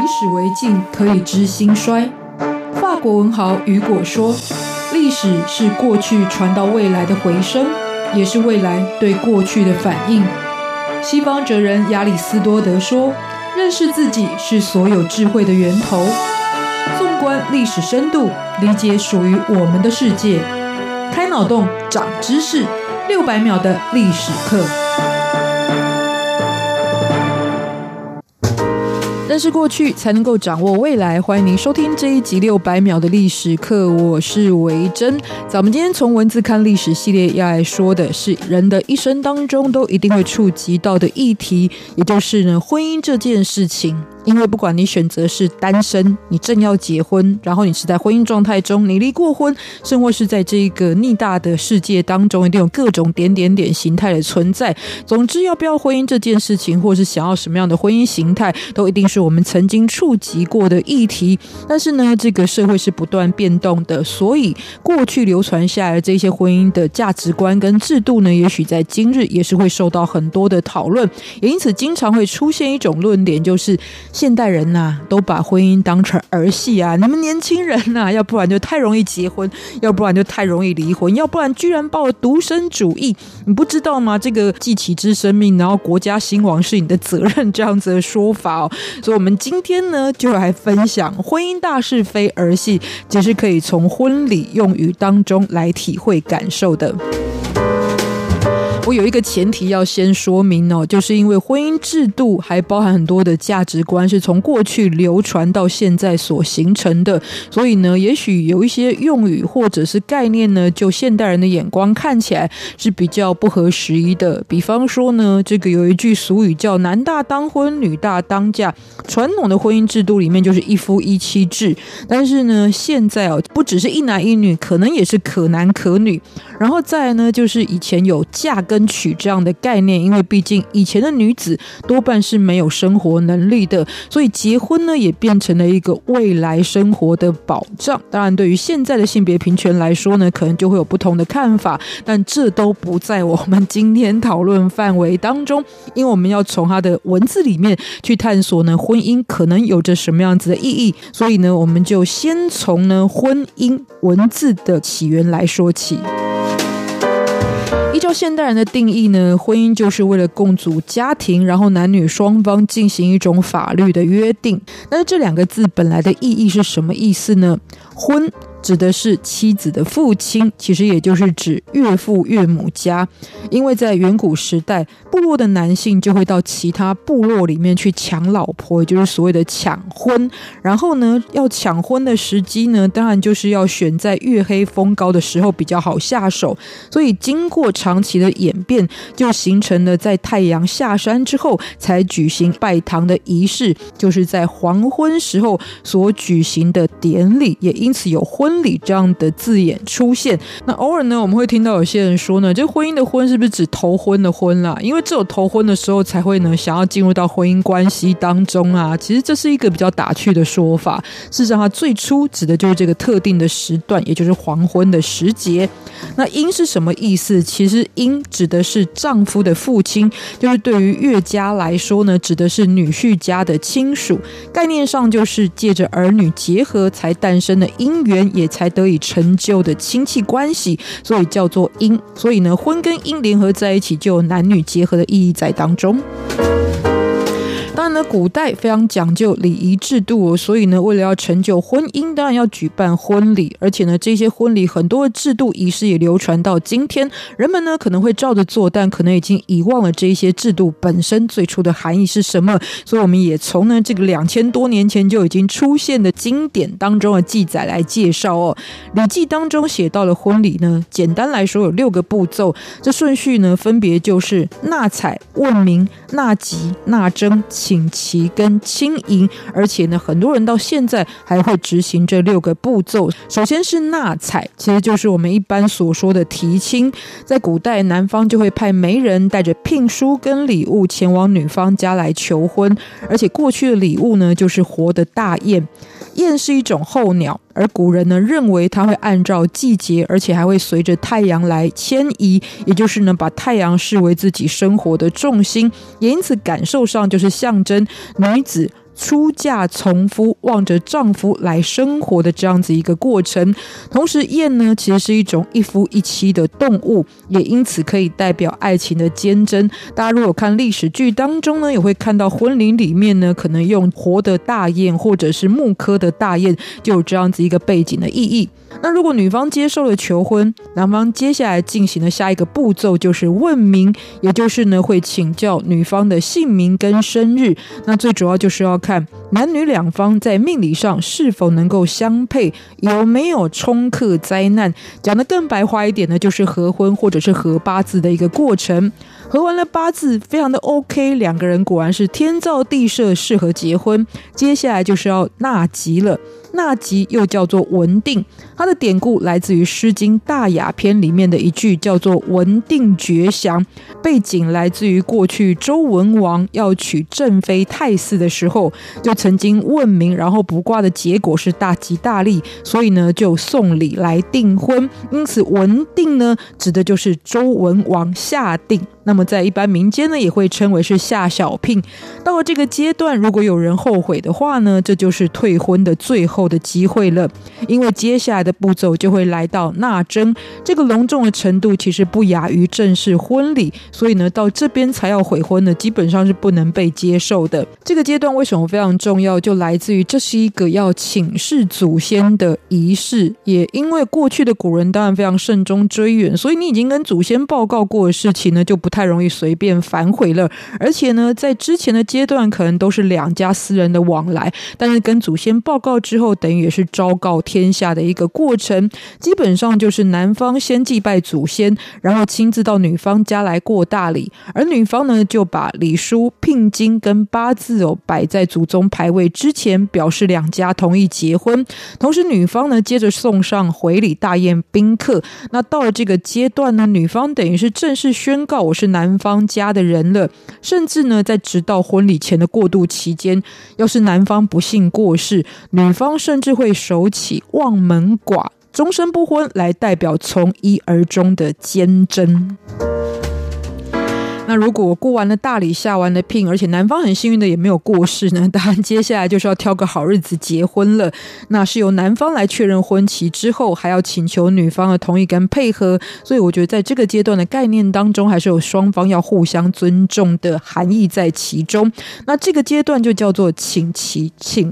以史为镜，可以知兴衰。法国文豪雨果说，历史是过去传到未来的回声，也是未来对过去的反应。西方哲人亚里斯多德说，认识自己是所有智慧的源头。纵观历史深度，理解属于我们的世界。开脑洞，长知识，600秒的历史课。认识过去，才能够掌握未来。欢迎您收听这一集600秒的历史课，我是维珍。咱们今天从文字看历史系列要来说的是人的一生当中都一定会触及到的议题，也就是呢婚姻这件事情。因为不管你选择是单身，你正要结婚，然后你是在婚姻状态中，你离过婚，甚或是在这个逆大的世界当中，一定有各种点形态的存在。总之，要不要婚姻这件事情，或是想要什么样的婚姻形态，都一定是我们曾经触及过的议题。但是呢，这个社会是不断变动的，所以过去流传下来的这些婚姻的价值观跟制度呢，也许在今日也是会受到很多的讨论。也因此，经常会出现一种论点，就是现代人啊都把婚姻当成儿戏啊，你们年轻人啊，要不然就太容易结婚，要不然就太容易离婚，要不然居然抱了独身主义，你不知道吗？这个既其之生命，然后国家兴亡是你的责任，这样子的说法哦。所以我们今天呢就来分享婚姻大是非儿戏，只是可以从婚礼用语当中来体会感受的。我有一个前提要先说明哦，就是因为婚姻制度还包含很多的价值观是从过去流传到现在所形成的，所以呢，也许有一些用语或者是概念呢，就现代人的眼光看起来是比较不合时宜的。比方说呢，这个有一句俗语叫“男大当婚，女大当嫁”，传统的婚姻制度里面就是一夫一妻制，但是呢，现在哦，不只是一男一女，可能也是可男可女。然后再来呢，就是以前有嫁跟娶这样的概念，因为毕竟以前的女子多半是没有生活能力的，所以结婚呢也变成了一个未来生活的保障。当然对于现在的性别平权来说呢，可能就会有不同的看法，但这都不在我们今天讨论范围当中，因为我们要从它的文字里面去探索呢婚姻可能有着什么样子的意义。所以呢，我们就先从呢婚姻文字的起源来说起。依照现代人的定义呢，婚姻就是为了共组家庭，然后男女双方进行一种法律的约定。但是这两个字本来的意义是什么意思呢？婚指的是妻子的父亲，其实也就是指岳父岳母家。因为在远古时代，部落的男性就会到其他部落里面去抢老婆，也就是所谓的抢婚。然后呢，要抢婚的时机呢，当然就是要选在月黑风高的时候比较好下手。所以经过长期的演变，就形成了在太阳下山之后才举行拜堂的仪式，就是在黄昏时候所举行的典礼，也因此有婚礼这样的字眼出现。那偶尔呢，我们会听到有些人说呢，这婚姻的婚是不是指头婚的婚啦？因为只有头婚的时候才会呢想要进入到婚姻关系当中啊。其实这是一个比较打趣的说法，事实上它最初指的就是这个特定的时段，也就是黄昏的时节。那因是什么意思？其实因指的是丈夫的父亲，就是对于岳家来说呢，指的是女婿家的亲属。概念上就是借着儿女结合才诞生的姻缘，也才得以成就的亲戚关系，所以叫做姻。所以呢，婚跟姻联合在一起，就有男女结合的意义在当中。当然呢，古代非常讲究礼仪制度，所以呢，为了要成就婚姻，当然要举办婚礼。而且呢，这些婚礼很多的制度仪式也流传到今天，人们呢可能会照着做，但可能已经遗忘了这些制度本身最初的含义是什么。所以我们也从呢这个2000多年前就已经出现的经典当中的记载来介绍哦。《礼记》当中写到了婚礼呢，简单来说有6个步骤，这顺序呢分别就是纳采、问名、纳吉、纳征、请期跟亲迎，而且呢，很多人到现在还会执行这6个步骤。首先是纳采，其实就是我们一般所说的提亲。在古代，男方就会派媒人带着聘书跟礼物前往女方家来求婚，而且过去的礼物呢，就是活的大雁。雁是一种候鸟，而古人呢认为它会按照季节，而且还会随着太阳来迁移，也就是呢把太阳视为自己生活的重心，也因此感受上就是象征女子出嫁从夫，望着丈夫来生活的这样子一个过程。同时燕呢其实是一种一夫一妻的动物，也因此可以代表爱情的坚贞。大家如果看历史剧当中呢，也会看到婚礼里面呢可能用活的大雁或者是木刻的大雁，就有这样子一个背景的意义。那如果女方接受了求婚，男方接下来进行的下一个步骤就是问名，也就是呢会请教女方的姓名跟生日。那最主要就是要看男女两方在命理上是否能够相配，有没有冲克灾难。讲得更白话一点呢，就是合婚或者是合八字的一个过程。合完了八字非常的 OK， 两个人果然是天造地设适合结婚。接下来就是要纳吉了。纳吉又叫做文定，它的典故来自于《诗经·大雅》篇里面的一句叫做文定厥祥，背景来自于过去周文王要娶郑妃太姒的时候，就曾经问名，然后卜卦的结果是大吉大利，所以呢就送礼来订婚。因此文定呢指的就是周文王下定，那么在一般民间呢也会称为是下小聘。到了这个阶段，如果有人后悔的话呢，这就是退婚的最后的机会了，因为接下来的步骤就会来到纳征，这个隆重的程度其实不亚于正式婚礼，所以呢到这边才要悔婚呢，基本上是不能被接受的。这个阶段为什么非常重要，就来自于这是一个要请示祖先的仪式，也因为过去的古人当然非常慎终追远，所以你已经跟祖先报告过的事情呢就不太容易随便反悔了。而且呢在之前的阶段可能都是两家私人的往来，但是跟祖先报告之后等于也是昭告天下的一个过程。基本上就是男方先祭拜祖先，然后亲自到女方家来过大礼，而女方呢就把礼书、聘金跟八字摆在祖宗牌位之前，表示两家同意结婚。同时女方呢接着送上回礼大宴宾客。那到了这个阶段呢，女方等于是正式宣告我是男方家的人了。甚至呢在直到婚礼前的过渡期间，要是男方不幸过世，女方甚至会守起望门寡，终身不婚，来代表从一而终的坚贞。那如果过完了大礼，下完了聘，而且男方很幸运的也没有过世呢，当然接下来就是要挑个好日子结婚了。那是由男方来确认婚期之后，还要请求女方的同意跟配合，所以我觉得在这个阶段的概念当中，还是有双方要互相尊重的含义在其中。那这个阶段就叫做请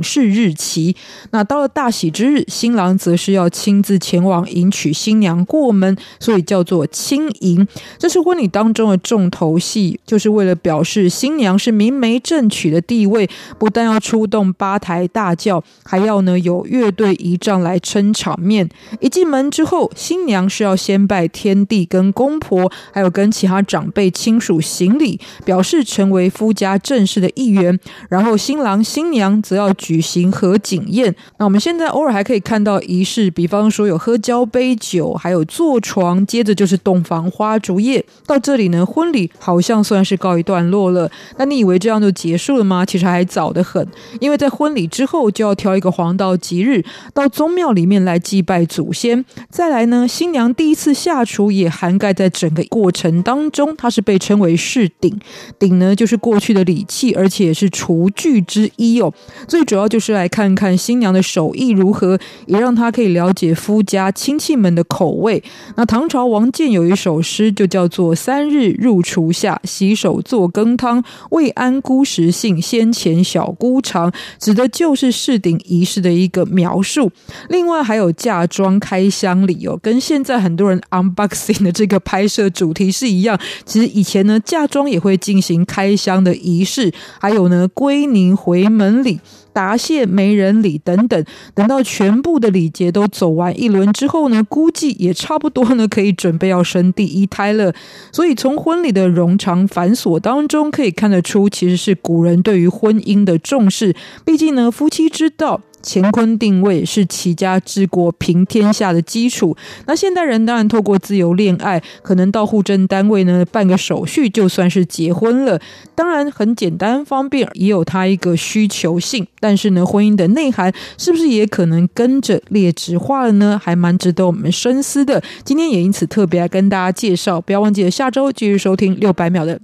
示日期。那到了大喜之日，新郎则是要亲自前往迎娶新娘过门，所以叫做亲迎。这是婚礼当中的重头戏，就是为了表示新娘是明媒正娶的地位，不但要出动八抬大轿，还要呢有乐队仪仗来撑场面。一进门之后，新娘是要先拜天地跟公婆，还有跟其他长辈亲属行礼，表示成为夫家正式的一员。然后新郎新娘则要举行合卺宴。那我们现在偶尔还可以看到仪式，比方说有喝交杯酒，还有坐床，接着就是洞房花烛夜。到这里呢，婚礼好像算是告一段落了。那你以为这样就结束了吗？其实还早得很，因为在婚礼之后就要挑一个黄道吉日，到宗庙里面来祭拜祖先。再来呢，新娘第一次下厨也涵盖在整个过程当中，它是被称为是鼎。鼎呢就是过去的礼器，而且也是厨具之一哦。最主要就是来看看新娘的手艺如何，也让她可以了解夫家亲戚们的口味。那唐朝王建有一首诗就叫做三日入厨下，洗手做羹汤，未谙姑食性，先前小姑尝，指的就是试鼎仪式的一个描述。另外还有嫁妆开箱礼哦，跟现在很多人 unboxing 的这个拍摄主题是一样。其实以前呢，嫁妆也会进行开箱的仪式，还有呢，归宁回门礼、答谢媒人礼等等。等到全部的礼节都走完一轮之后呢，估计也差不多呢可以准备要生第一胎了。所以从婚礼的冗长繁琐当中可以看得出，其实是古人对于婚姻的重视。毕竟呢，夫妻之道乾坤定位是齐家治国平天下的基础。那现代人当然透过自由恋爱，可能到户政单位呢办个手续就算是结婚了，当然很简单方便，也有它一个需求性。但是呢，婚姻的内涵是不是也可能跟着劣质化了呢？还蛮值得我们深思的。今天也因此特别来跟大家介绍，不要忘记了下周继续收听600秒的